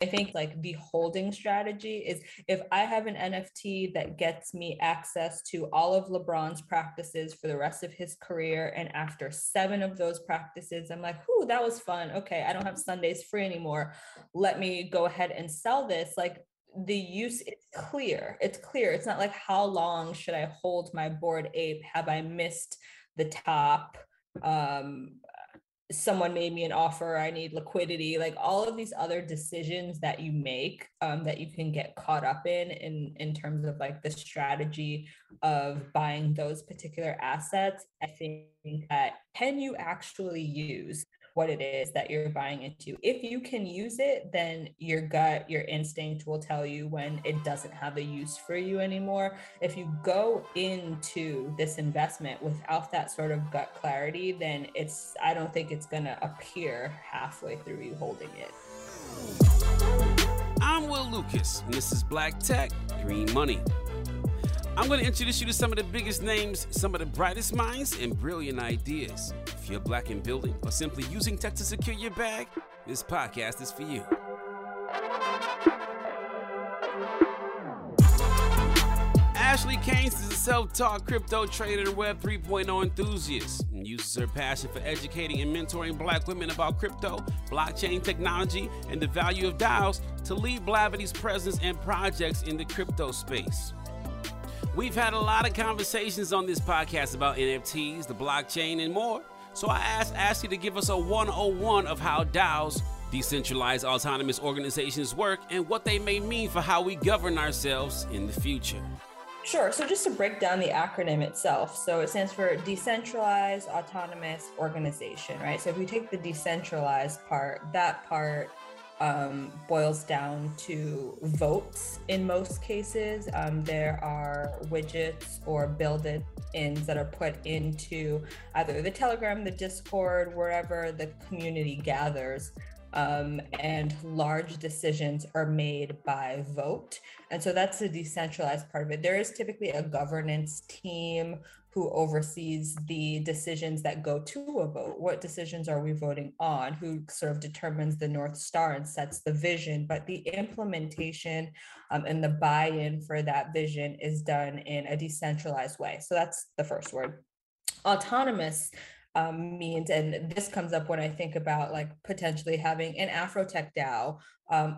I think like the holding strategy is if I have an NFT that gets me access to all of LeBron's practices for the rest of his career. And after 7 of those practices, I'm like, ooh, that was fun. Okay, I don't have Sundays free anymore. Let me go ahead and sell this. Like the use is clear. It's clear. It's not like how long should I hold my Bored Ape? Have I missed the top? Someone made me an offer, I need liquidity, like all of these other decisions that you make that you can get caught up in terms of like the strategy of buying those particular assets. I think that can you actually use what it is that you're buying into? If you can use it, then your gut, your instinct will tell you when it doesn't have a use for you anymore. If you go into this investment without that sort of gut clarity, then I don't think it's gonna appear halfway through you holding it. I'm Will Lucas, and this is Black Tech Green Money. I'm going to introduce you to some of the biggest names, some of the brightest minds, and brilliant ideas. If you're Black in building or simply using tech to secure your bag, this podcast is for you. Ashley Keynes is a self-taught crypto trader and Web 3.0 enthusiast and uses her passion for educating and mentoring Black women about crypto, blockchain technology, and the value of DAOs to lead Blavity's presence and projects in the crypto space. We've had a lot of conversations on this podcast about NFTs, the blockchain, and more. So I asked Ashley to give us a 101 of how DAOs, decentralized autonomous organizations, work and what they may mean for how we govern ourselves in the future. Sure. So just to break down the acronym itself. So it stands for Decentralized Autonomous Organization, right? So if you take the decentralized part, that part boils down to votes in most cases. There are widgets or build-ins that are put into either the Telegram, the Discord, wherever the community gathers, and large decisions are made by vote. And so that's the decentralized part of it. There is typically a governance team who oversees the decisions that go to a vote. What decisions are we voting on? Who sort of determines the North Star and sets the vision, but the implementation and the buy-in for that vision is done in a decentralized way. So that's the first word. Autonomous means, and this comes up when I think about like potentially having an Afrotech DAO,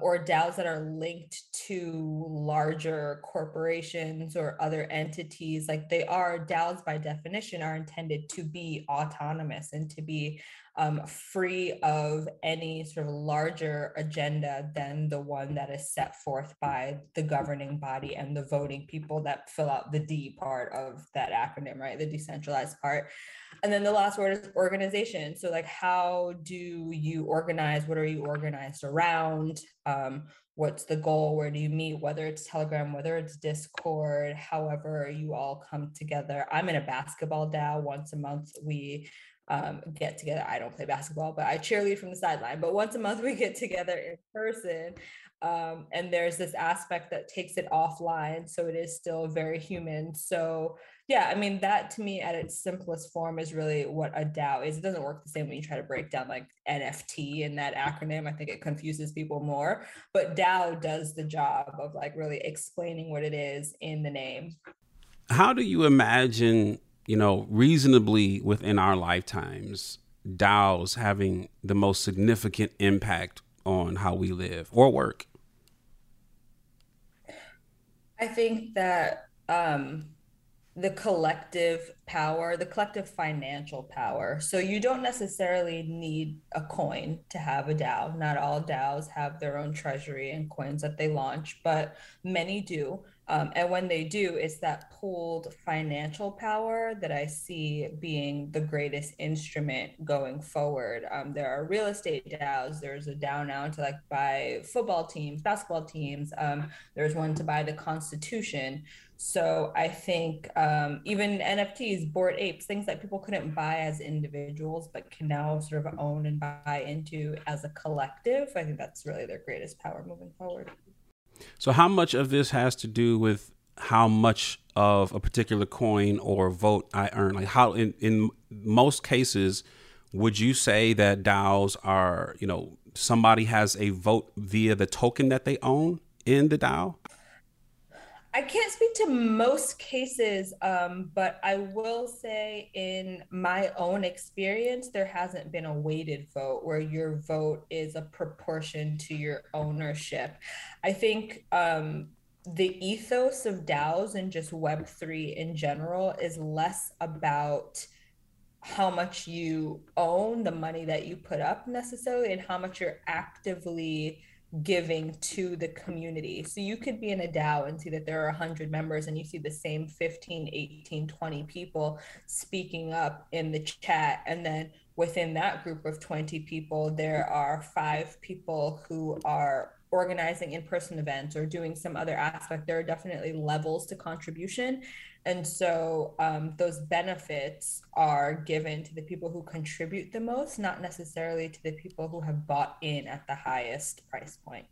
or DAOs that are linked to larger corporations or other entities, like they are, DAOs by definition are intended to be autonomous and to be free of any sort of larger agenda than the one that is set forth by the governing body and the voting people that fill out the D part of that acronym, right? The decentralized part. And then the last word is organization. So like, how do you organize? What are you organized around? What's the goal? Where do you meet? Whether it's Telegram, whether it's Discord, however you all come together. I'm in a basketball DAO. Once a month we get together. I don't play basketball, but I cheerlead from the sideline. But once a month we get together in person. And there's this aspect that takes it offline. So it is still very human. So yeah, I mean, that to me at its simplest form is really what a DAO is. It doesn't work the same when you try to break down like NFT and that acronym. I think it confuses people more, but DAO does the job of like really explaining what it is in the name. How do you imagine, you know, reasonably within our lifetimes, DAOs having the most significant impact on how we live or work? I think that the collective power, the collective financial power. So you don't necessarily need a coin to have a DAO. Not all DAOs have their own treasury and coins that they launch, but many do. And when they do, it's that pooled financial power that I see being the greatest instrument going forward. There are real estate DAOs. There's a DAO now to like buy football teams, basketball teams. There's one to buy the Constitution. So I think even NFTs, Bored Apes, things that people couldn't buy as individuals, but can now sort of own and buy into as a collective. I think that's really their greatest power moving forward. So how much of this has to do with how much of a particular coin or vote I earn? Like how in most cases, would you say that DAOs are, you know, somebody has a vote via the token that they own in the DAO? I can't speak to most cases, but I will say in my own experience, there hasn't been a weighted vote where your vote is a proportion to your ownership. I think the ethos of DAOs and just Web3 in general is less about how much you own, the money that you put up necessarily, and how much you're actively giving to the community. So you could be in a DAO and see that there are 100 members and you see the same 15, 18, 20 people speaking up in the chat. And then within that group of 20 people, there are 5 people who are organizing in-person events or doing some other aspect. There are definitely levels to contribution. And so those benefits are given to the people who contribute the most, not necessarily to the people who have bought in at the highest price point.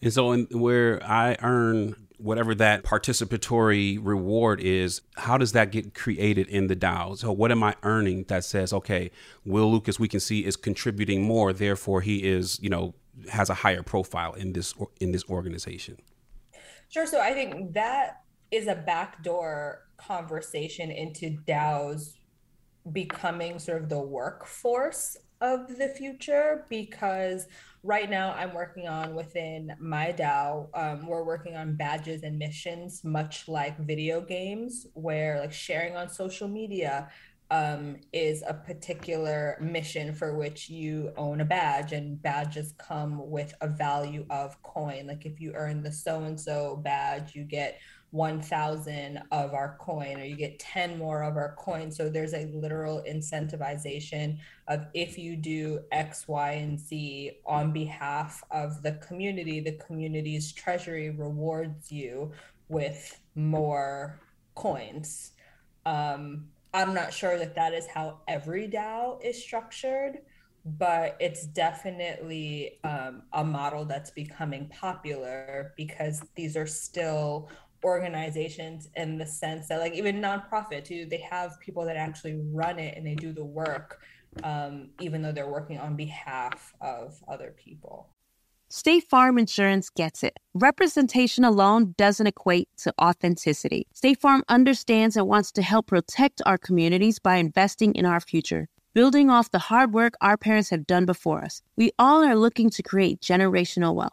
And so where I earn whatever that participatory reward is, how does that get created in the DAO? So what am I earning that says, okay, Will Lucas, we can see, is contributing more, therefore he is, you know, has a higher profile in this organization? Sure. So I think that is a backdoor conversation into DAOs becoming sort of the workforce of the future, because right now I'm working on within my DAO, we're working on badges and missions, much like video games, where like sharing on social media is a particular mission for which you own a badge, and badges come with a value of coin. Like if you earn the so-and-so badge, you get 1,000 of our coin, or you get 10 more of our coin. So there's a literal incentivization of if you do X, Y, and Z on behalf of the community's treasury rewards you with more coins. I'm not sure that is how every DAO is structured, but it's definitely a model that's becoming popular, because these are still organizations in the sense that, like, even nonprofit too, they have people that actually run it and they do the work, even though they're working on behalf of other people. State Farm Insurance gets it. Representation alone doesn't equate to authenticity. State Farm understands and wants to help protect our communities by investing in our future, building off the hard work our parents have done before us. We all are looking to create generational wealth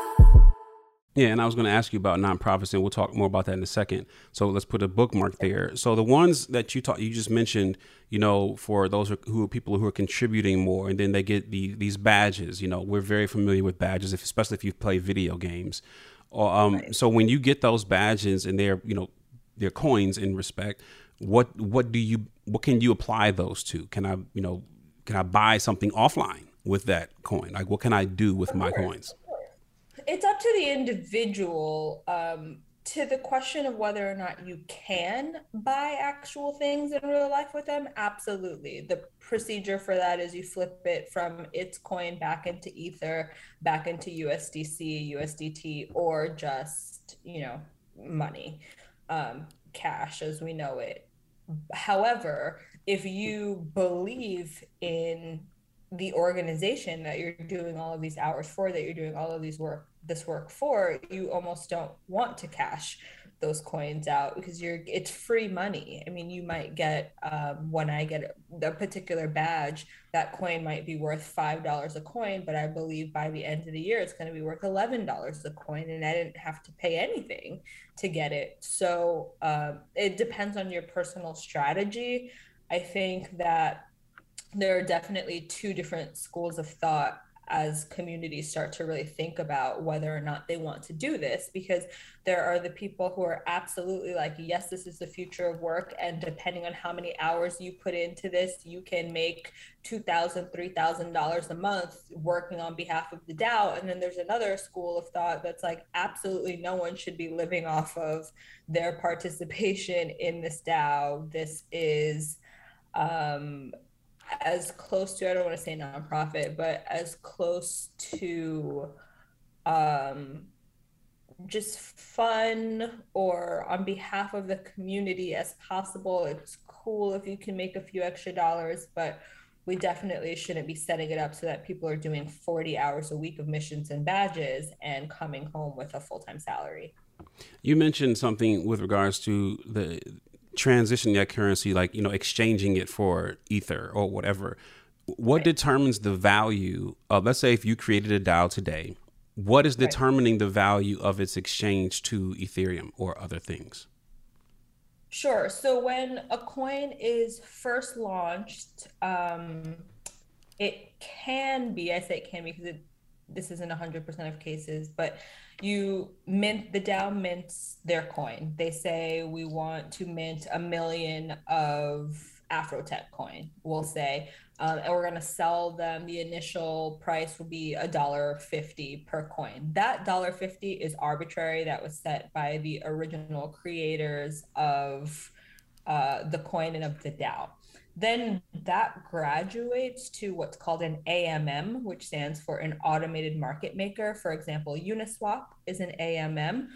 Yeah, and I was going to ask you about nonprofits, and we'll talk more about that in a second. So let's put a bookmark there. So the ones that you just mentioned, you know, for those who are people who are contributing more, and then they get these badges. You know, we're very familiar with badges, especially if you play video games. Right. So when you get those badges and they're, you know, they're coins in respect, what can you apply those to? Can I buy something offline with that coin? Like, what can I do with my coins? It's up to the individual, to the question of whether or not you can buy actual things in real life with them. Absolutely. The procedure for that is you flip it from its coin back into Ether, back into USDC, USDT, or just, you know, money, cash as we know it. However, if you believe in the organization that you're doing all of these hours for, that you're doing all of these work for, you almost don't want to cash those coins out because it's free money. I mean, you might get, when I get a particular badge, that coin might be worth $5 a coin, but I believe by the end of the year, it's going to be worth $11 a coin, and I didn't have to pay anything to get it. So it depends on your personal strategy. I think that there are definitely two different schools of thought as communities start to really think about whether or not they want to do this, because there are the people who are absolutely like, yes, this is the future of work. And depending on how many hours you put into this, you can make $2,000, $3,000 a month working on behalf of the DAO. And then there's another school of thought that's like, absolutely no one should be living off of their participation in this DAO. This is, as close to, I don't want to say nonprofit, but as close to just fun or on behalf of the community as possible. It's cool if you can make a few extra dollars, but we definitely shouldn't be setting it up so that people are doing 40 hours a week of missions and badges and coming home with a full-time salary. You mentioned something with regards to the transitioning that currency, like, you know, exchanging it for Ether or whatever. What right. determines the value of, let's say if you created a DAO today, what is determining right. the value of its exchange to Ethereum or other things? Sure. So when a coin is first launched, it can be, I say it can be because this isn't 100% of cases, but the DAO mints their coin. They say, we want to mint 1 million of Afrotech coin, we'll say, and we're gonna sell them. The initial price will be $1.50 per coin. That $1.50 is arbitrary. That was set by the original creators of the coin and of the DAO. Then that graduates to what's called an AMM, which stands for an automated market maker. For example, Uniswap is an AMM.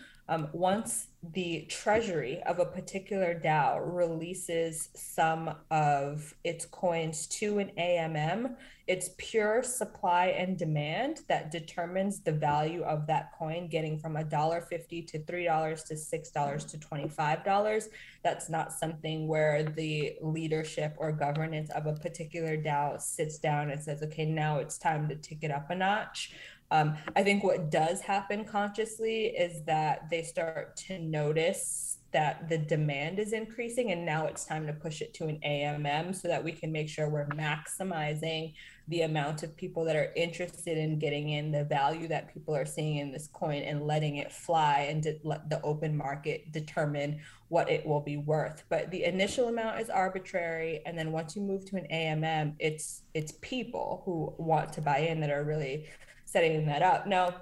Once the treasury of a particular DAO releases some of its coins to an AMM, it's pure supply and demand that determines the value of that coin, getting from $1.50 to $3 to $6 to $25. That's not something where the leadership or governance of a particular DAO sits down and says, okay, now it's time to tick it up a notch. I think what does happen consciously is that they start to notice that the demand is increasing, and now it's time to push it to an AMM so that we can make sure we're maximizing the amount of people that are interested in getting in, the value that people are seeing in this coin, and letting it fly and let the open market determine what it will be worth. But the initial amount is arbitrary. And then once you move to an AMM, it's people who want to buy in that are really setting that up. Now,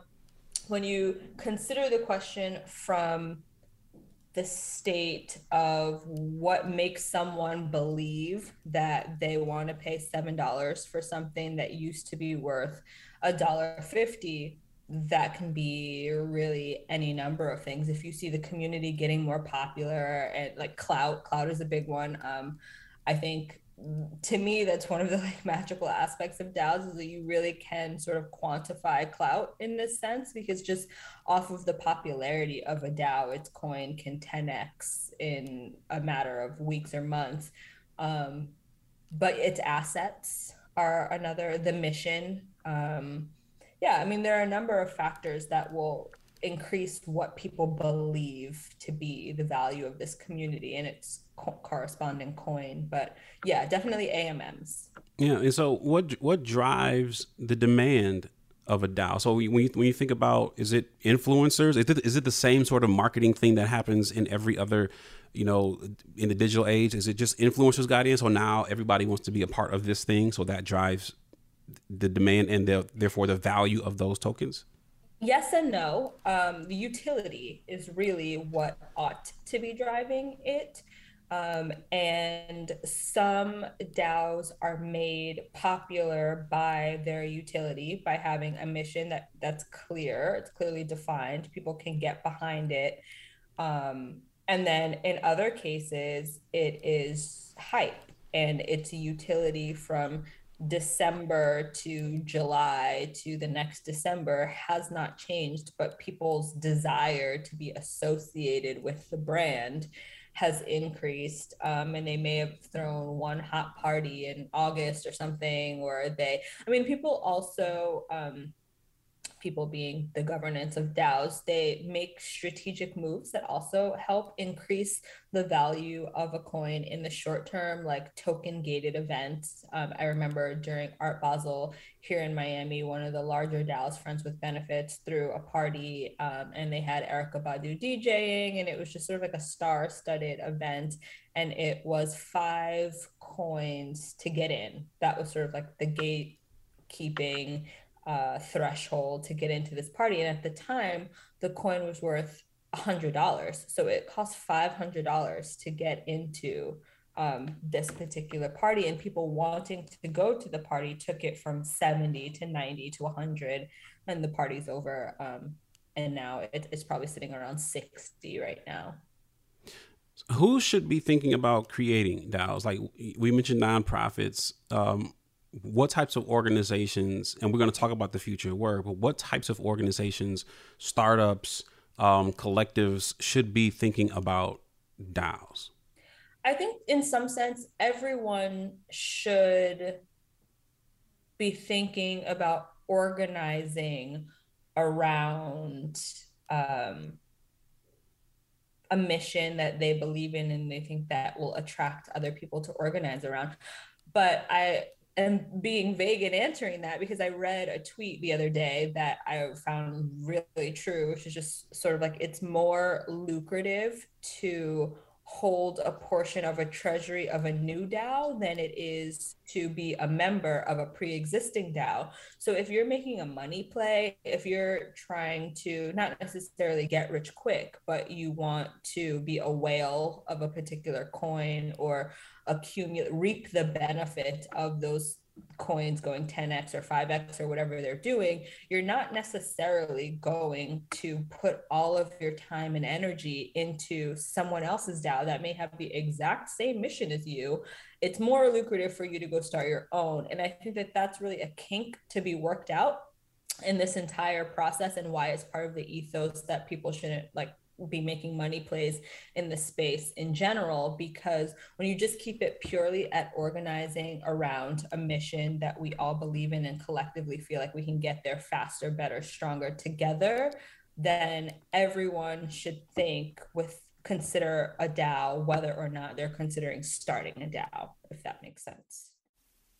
when you consider the question from the state of what makes someone believe that they want to pay $7 for something that used to be worth $1.50, that can be really any number of things. If you see the community getting more popular, and like clout is a big one. I think, to me, that's one of the like magical aspects of DAOs, is that you really can sort of quantify clout in this sense, because just off of the popularity of a DAO, its coin can 10x in a matter of weeks or months. But its assets are another, the mission. Yeah, I mean, there are a number of factors that will increased what people believe to be the value of this community and its corresponding coin. But yeah, definitely AMMs. Yeah, and so what drives the demand of a DAO? So when you think about, is it influencers? Is it the same sort of marketing thing that happens in every other, in the digital age? Is it just influencers got in, so now everybody wants to be a part of this thing, so that drives the demand and therefore the value of those tokens? Yes and no. The utility is really what ought to be driving it. And some DAOs are made popular by their utility, by having a mission that's clear, it's clearly defined, people can get behind it. And then in other cases, it is hype and it's a utility from December to July to the next December has not changed, but people's desire to be associated with the brand has increased. And they may have thrown one hot party in August or something, or people also, people being the governance of DAOs, they make strategic moves that also help increase the value of a coin in the short term, like token gated events. I remember during Art Basel here in Miami, one of the larger DAOs, Friends with Benefits, threw a party and they had Erica Badu DJing, and it was just sort of like a star-studded event. And it was 5 coins to get in. That was sort of like the gatekeeping threshold to get into this party. And at the time, the coin was worth $100. So it cost $500 to get into this particular party. And people wanting to go to the party took it from 70 to 90 to 100. And the party's over. And now it's probably sitting around 60 right now. Who should be thinking about creating DAOs? Like we mentioned nonprofits. What types of organizations, and we're going to talk about the future work, but what types of organizations, startups, collectives should be thinking about DAOs? I think in some sense, everyone should be thinking about organizing around a mission that they believe in and they think that will attract other people to organize around. But I'm being vague in answering that because I read a tweet the other day that I found really true, which is just sort of like, it's more lucrative to hold a portion of a treasury of a new DAO than it is to be a member of a pre-existing DAO. So if you're making a money play, if you're trying to not necessarily get rich quick, but you want to be a whale of a particular coin or reap the benefit of those coins going 10x or 5x or whatever they're doing, you're not necessarily going to put all of your time and energy into someone else's DAO that may have the exact same mission as you. It's more lucrative for you to go start your own. And I think that that's really a kink to be worked out in this entire process, and why it's part of the ethos that people shouldn't be making money plays in the space in general, because when you just keep it purely at organizing around a mission that we all believe in and collectively feel like we can get there faster, better, stronger together, then everyone should consider a DAO, whether or not they're considering starting a DAO, if that makes sense.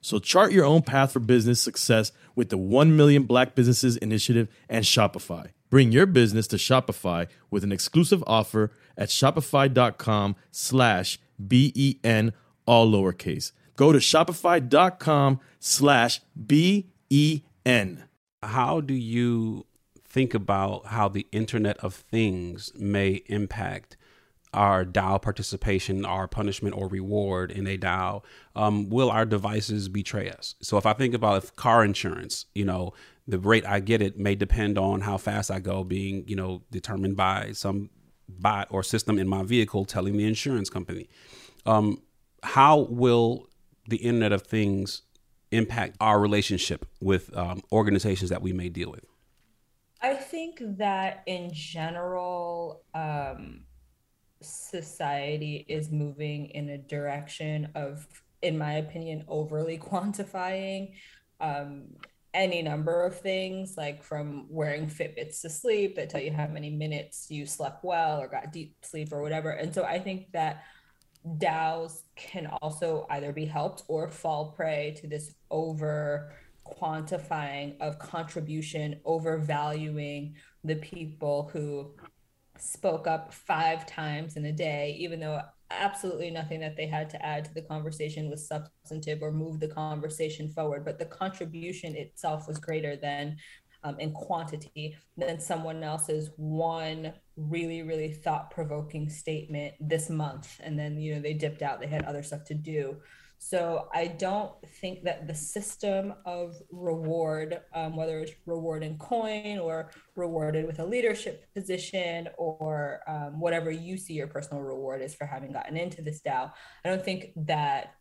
So chart your own path for business success with the 1 Million Black Businesses Initiative and Shopify. Bring your business to Shopify with an exclusive offer at shopify.com/BEN, all lowercase. Go to shopify.com/BEN. How do you think about how the Internet of Things may impact our DAO participation, our punishment or reward in a DAO? Will our devices betray us? So if I think about car insurance, the rate I get it may depend on how fast I go, being, determined by some bot or system in my vehicle telling the insurance company. How will the Internet of Things impact our relationship with organizations that we may deal with? I think that in general, society is moving in a direction of, in my opinion, overly quantifying any number of things, like from wearing Fitbits to sleep that tell you how many minutes you slept well or got deep sleep or whatever. And so I think that DAOs can also either be helped or fall prey to this over quantifying of contribution, overvaluing the people who spoke up 5 times in a day, even though absolutely nothing that they had to add to the conversation was substantive or moved the conversation forward. But the contribution itself was greater than in quantity than someone else's one really, really thought-provoking statement this month. And then, they dipped out, they had other stuff to do. So I don't think that the system of reward, whether it's reward in coin or rewarded with a leadership position or whatever you see your personal reward is for having gotten into this DAO, I don't think that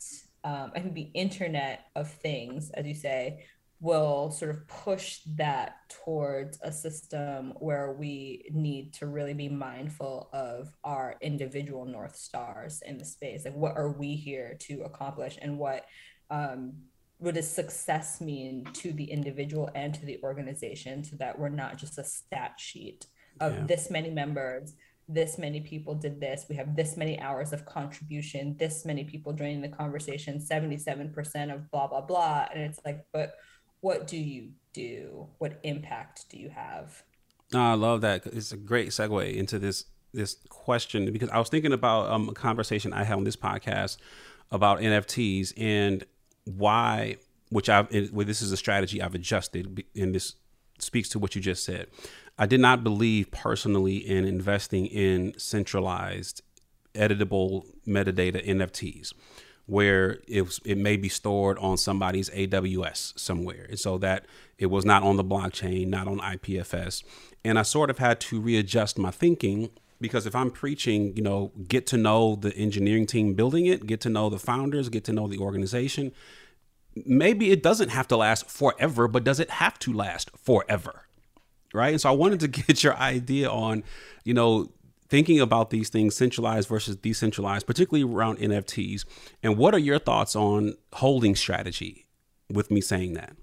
I think the Internet of Things, as you say, will sort of push that towards a system where we need to really be mindful of our individual North Stars in the space. Like, what are we here to accomplish, and what does success mean to the individual and to the organization, so that we're not just a stat sheet of this many members, this many people did this, we have this many hours of contribution, this many people joining the conversation, 77% of blah, blah, blah. And it's like, but what do you do? What impact do you have? I love that. It's a great segue into this question, because I was thinking about a conversation I had on this podcast about NFTs and why, this is a strategy I've adjusted, and this speaks to what you just said. I did not believe personally in investing in centralized, editable metadata NFTs, where it may be stored on somebody's AWS somewhere, and so that it was not on the blockchain, not on IPFS. And I sort of had to readjust my thinking, because if I'm preaching, get to know the engineering team building it, get to know the founders, get to know the organization, maybe it doesn't have to last forever, but does it have to last forever? Right. And so I wanted to get your idea on, you know, thinking about these things, centralized versus decentralized, particularly around NFTs. And what are your thoughts on holding strategy with me saying that?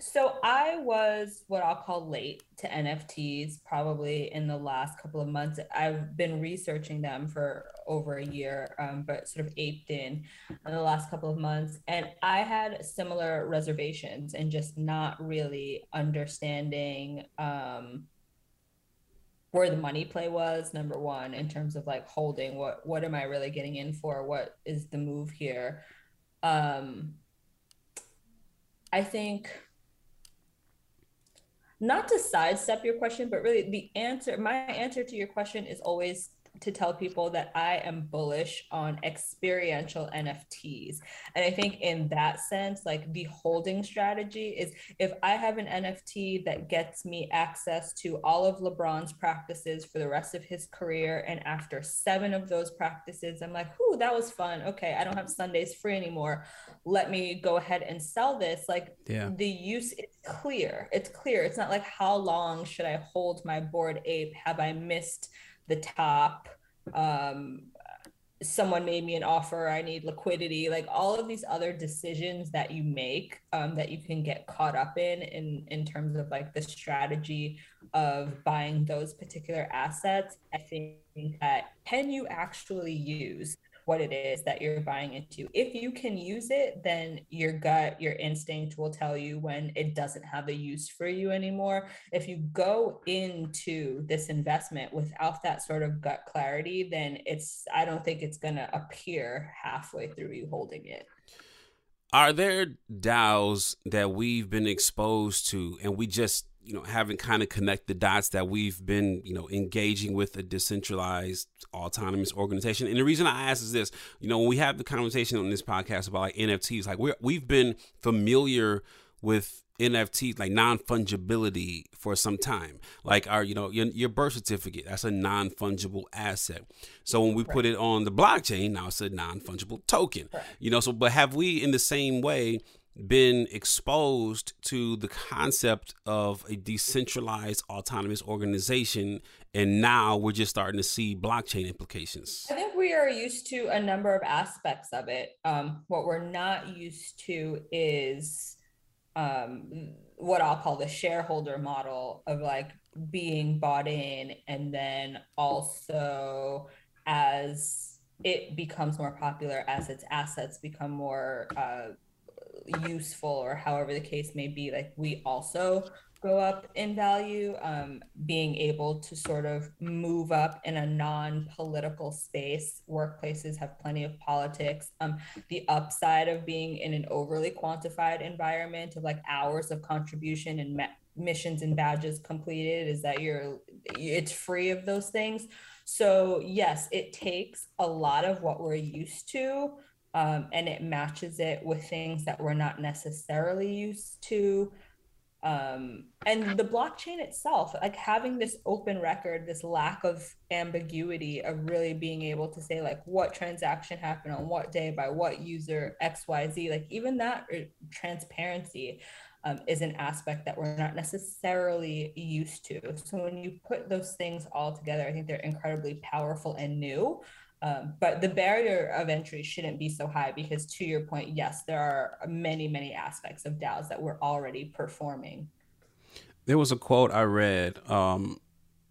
So I was what I'll call late to NFTs, probably in the last couple of months. I've been researching them for over a year, but sort of aped in the last couple of months. And I had similar reservations and just not really understanding where the money play was, number one, in terms of like holding, what am I really getting in for? What is the move here? I think, not to sidestep your question, but really the answer, my answer to your question is always to tell people that I am bullish on experiential NFTs. And I think in that sense, like the holding strategy is if I have an NFT that gets me access to all of LeBron's practices for the rest of his career, and after 7 of those practices, I'm like, ooh, that was fun. Okay, I don't have Sundays free anymore. Let me go ahead and sell this. Like the use is clear. It's clear. It's not like how long should I hold my Bored Ape? Have I missed the top, someone made me an offer, I need liquidity, like all of these other decisions that you make that you can get caught up in terms of like the strategy of buying those particular assets. I think that can you actually use what it is that you're buying into? If you can use it, then your gut, your instinct will tell you when it doesn't have a use for you anymore. If you go into this investment without that sort of gut clarity, then it's, I don't think it's going to appear halfway through you holding it. Are there DAOs that we've been exposed to and we just, you know, haven't kind of connect the dots that we've been, you know, engaging with a decentralized autonomous organization? And the reason I ask is this, you know, when we have the conversation on this podcast about like NFTs, like we've been familiar with NFTs, like non-fungibility for some time, like our, you know, your birth certificate, that's a non-fungible asset. So when we put it on the blockchain, now it's a non-fungible token, you know, so, but have we in the same way been exposed to the concept of a decentralized autonomous organization, and now we're just starting to see blockchain implications? I think we are used to a number of aspects of it. What we're not used to is what I'll call the shareholder model of like being bought in, and then also as it becomes more popular, as its assets become more useful, or however the case may be, like we also go up in value, being able to sort of move up in a non-political space. Workplaces have plenty of politics. The upside of being in an overly quantified environment of like hours of contribution and missions and badges completed is that it's free of those things. So yes, it takes a lot of what we're used to, and it matches it with things that we're not necessarily used to. And the blockchain itself, like having this open record, this lack of ambiguity of really being able to say like what transaction happened on what day by what user XYZ, like even that transparency is an aspect that we're not necessarily used to. So when you put those things all together, I think they're incredibly powerful and new. But the barrier of entry shouldn't be so high because, to your point, yes, there are many, many aspects of DAOs that we're already performing. There was a quote I read, and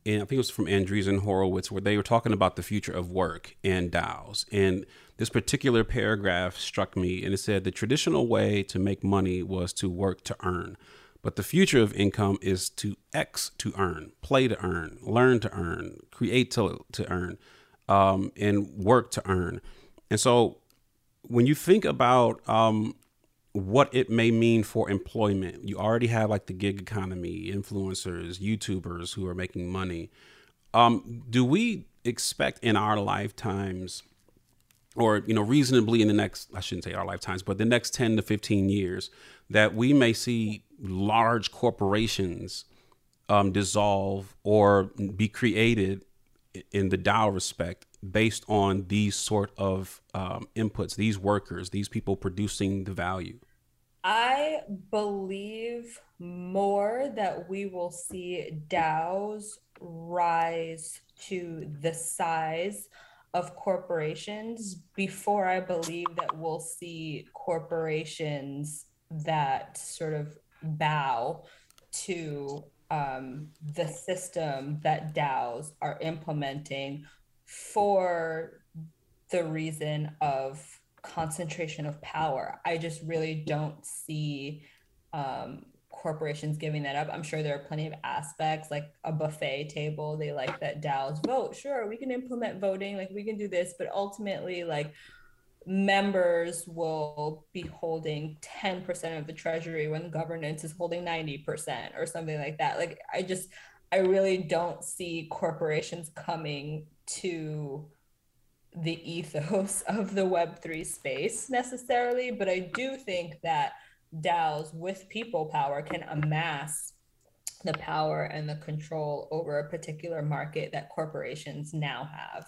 I think it was from Andreessen Horowitz, where they were talking about the future of work and DAOs. And this particular paragraph struck me, and it said, the traditional way to make money was to work to earn. But the future of income is to X to earn, play to earn, learn to earn, create to earn. And work to earn. And so when you think about what it may mean for employment, you already have like the gig economy, influencers, YouTubers who are making money. Do we expect in our lifetimes, or, you know, reasonably in the next, I shouldn't say our lifetimes, but the next 10 to 15 years, that we may see large corporations dissolve or be created in the DAO respect based on these sort of inputs, these workers, these people producing the value? I believe more that we will see DAOs rise to the size of corporations before I believe that we'll see corporations that sort of bow to the system that DAOs are implementing for the reason of concentration of power. I just really don't see corporations giving that up. I'm sure there are plenty of aspects, like a buffet table, they like that DAOs vote. Sure, we can implement voting, like we can do this, but ultimately like members will be holding 10% of the treasury when governance is holding 90% or something like that. Like I really don't see corporations coming to the ethos of the Web3 space necessarily, but I do think that DAOs with people power can amass the power and the control over a particular market that corporations now have.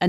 a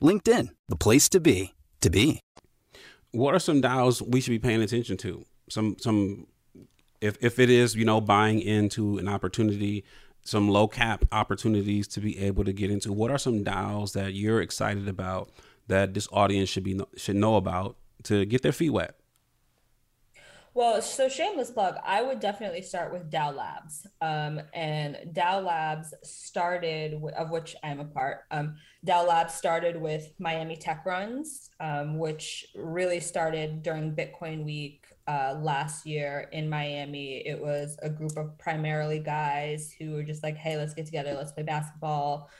LinkedIn, the place to be, to be. What are some DAOs we should be paying attention to? If it is, buying into an opportunity, some low cap opportunities to be able to get into, what are some DAOs that you're excited about that this audience should know about to get their feet wet? Well, so shameless plug, I would definitely start with DAO Labs. And DAO Labs started, of which I'm a part, DAO Labs started with Miami Tech Runs, which really started during Bitcoin Week last year in Miami. It was a group of primarily guys who were just like, hey, let's get together, let's play basketball.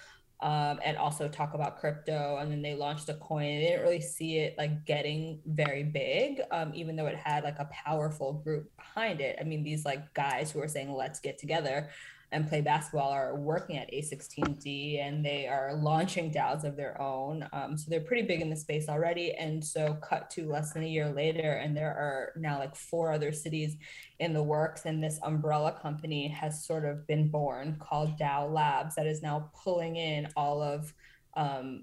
And also talk about crypto. And then they launched a coin. They didn't really see it like getting very big, even though it had like a powerful group behind it. I mean, these like guys who are saying, let's get together and play basketball are working at A16D and they are launching DAOs of their own. So they're pretty big in the space already. And so cut to less than a year later, and there are now like 4 other cities in the works. And this umbrella company has sort of been born called DAO Labs that is now pulling in all of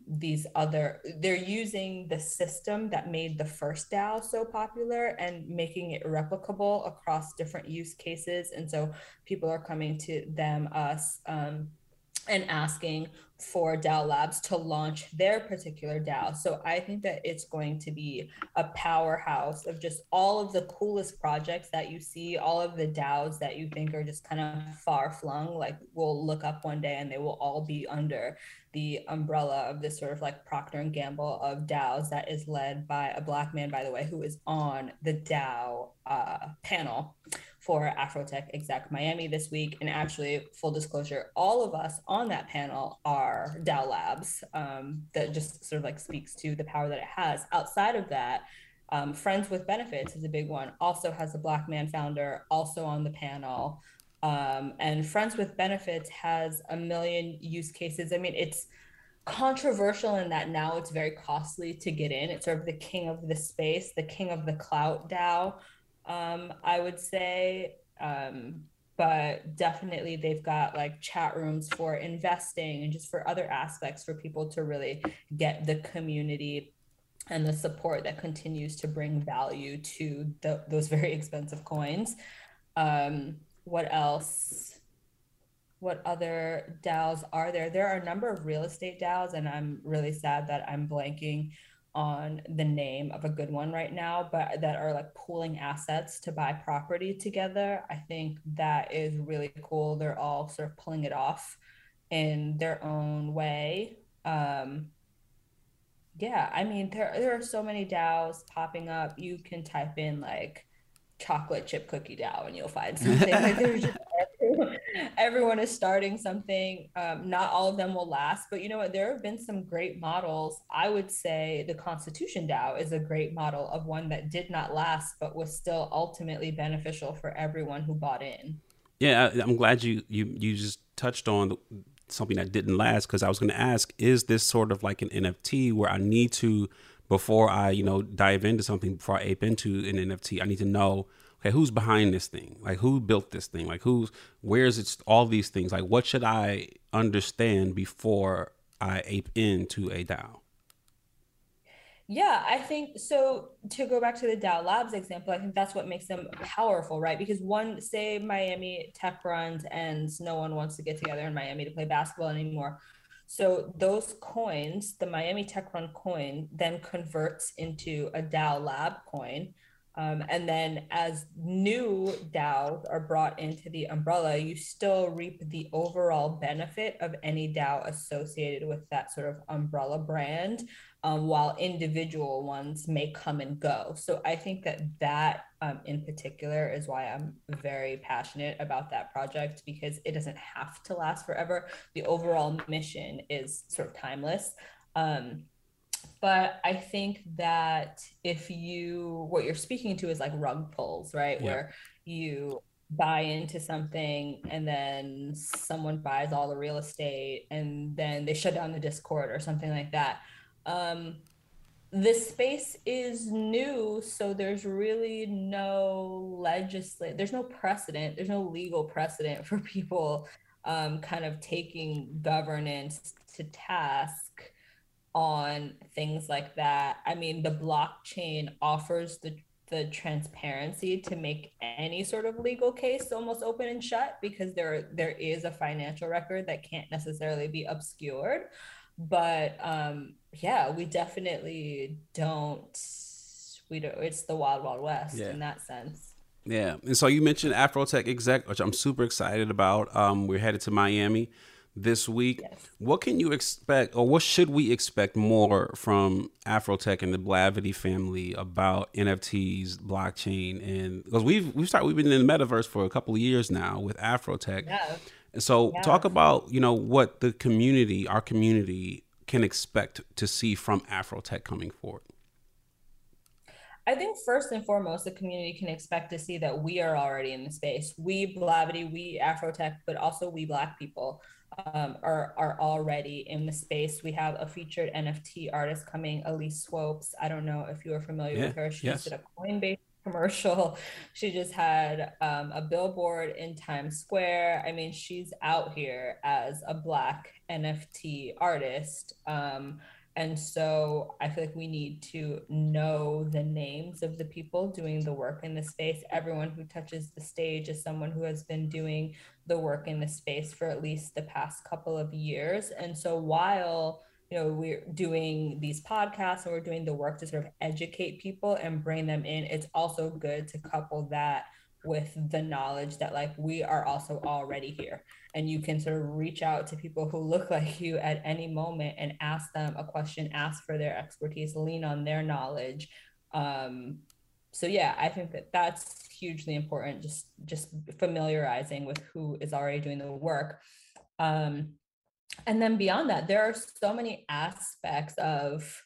these other, they're using the system that made the first DAO so popular and making it replicable across different use cases. And so people are coming to them, us, and asking for DAO Labs to launch their particular DAO. So I think that it's going to be a powerhouse of just all of the coolest projects that you see, all of the DAOs that you think are just kind of far flung, like we'll look up one day and they will all be under the umbrella of this sort of like Procter & Gamble of DAOs that is led by a Black man, by the way, who is on the DAO panel for Afrotech Exec Miami this week. And actually, full disclosure, all of us on that panel are DAO Labs. That just sort of like speaks to the power that it has. Outside of that, Friends with Benefits is a big one, also has a Black man founder, also on the panel. And Friends with Benefits has a million use cases. I mean, it's controversial in that now it's very costly to get in. It's sort of the king of the space, the king of the clout DAO. I would say, but definitely they've got like chat rooms for investing and just for other aspects for people to really get the community and the support that continues to bring value to those very expensive coins. What else? What other DAOs are there? There are a number of real estate DAOs, and I'm really sad that I'm blanking on the name of a good one right now, but that are like pooling assets to buy property together. I think that is really cool. They're all sort of pulling it off in their own way. Yeah, I mean, there are so many DAOs popping up. You can type in like chocolate chip cookie DAO and you'll find something. Like there's just everyone is starting something. Not all of them will last, but you know what? There have been some great models. I would say the Constitution DAO is a great model of one that did not last, but was still ultimately beneficial for everyone who bought in. Yeah, I'm glad you just touched on something that didn't last, because I was going to ask, is this sort of like an NFT where I need to, before I dive into something, before I ape into an NFT, I need to know, okay, who's behind this thing? Like, who built this thing? Like, where's it's all these things? Like, what should I understand before I ape into a DAO? Yeah, I think so. To go back to the DAO Labs example, I think that's what makes them powerful, right? Because say Miami Tech Runs ends, no one wants to get together in Miami to play basketball anymore. So those coins, the Miami Tech Run coin, then converts into a DAO Lab coin. And then as new DAOs are brought into the umbrella, you still reap the overall benefit of any DAO associated with that sort of umbrella brand, while individual ones may come and go. So I think that in particular is why I'm very passionate about that project, because it doesn't have to last forever. The overall mission is sort of timeless. But I think that what you're speaking to is like rug pulls, right? Yeah. Where you buy into something and then someone buys all the real estate and then they shut down the Discord or something like that. This space is new, so there's really no there's no precedent, there's no legal precedent for people kind of taking governance to task on things like that. I mean, the blockchain offers the transparency to make any sort of legal case almost open and shut, because there is a financial record that can't necessarily be obscured. But yeah, we definitely don't, it's the wild, wild west in that sense. Yeah. And so you mentioned Afrotech Exec, which I'm super excited about. We're headed to Miami this week. Yes. What can you expect, or what should we expect more from Afrotech and the Blavity family about NFTs, blockchain, and because we've been in the metaverse for a couple of years now with Afrotech. Yeah. So talk about, what the community, our community, can expect to see from Afrotech coming forward. I think first and foremost, the community can expect to see that we are already in the space. We Blavity, we Afrotech, but also we Black people are already in the space. We have a featured NFT artist coming, Elise Swopes. I don't know if you are familiar with her. She did a Coinbase commercial. She just had a billboard in Times Square. I mean, she's out here as a Black NFT artist. And so I feel like we need to know the names of the people doing the work in the space. Everyone who touches the stage is someone who has been doing the work in the space for at least the past couple of years. And so while, you know, we're doing these podcasts and we're doing the work to sort of educate people and bring them in, it's also good to couple that with the knowledge that like we are also already here, and you can sort of reach out to people who look like you at any moment and ask them a question, ask for their expertise, lean on their knowledge. So yeah, I think that that's hugely important, just familiarizing with who is already doing the work. And then beyond that, there are so many aspects of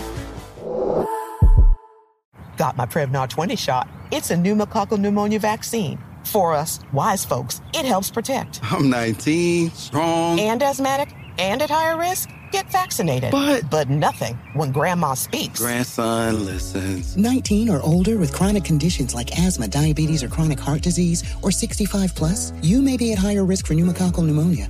Got my Prevnar 20 shot. It's a pneumococcal pneumonia vaccine. For us, wise folks, it helps protect. I'm 19, strong. And asthmatic, and at higher risk. Get vaccinated. But nothing when grandma speaks. Grandson listens. 19 or older with chronic conditions like asthma, diabetes, or chronic heart disease, or 65 plus, you may be at higher risk for pneumococcal pneumonia.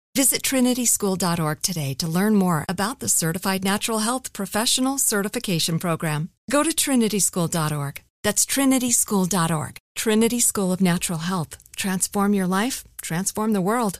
Visit trinityschool.org today to learn more about the Certified Natural Health Professional Certification Program. Go to trinityschool.org. That's trinityschool.org. Trinity School of Natural Health. Transform your life, transform the world.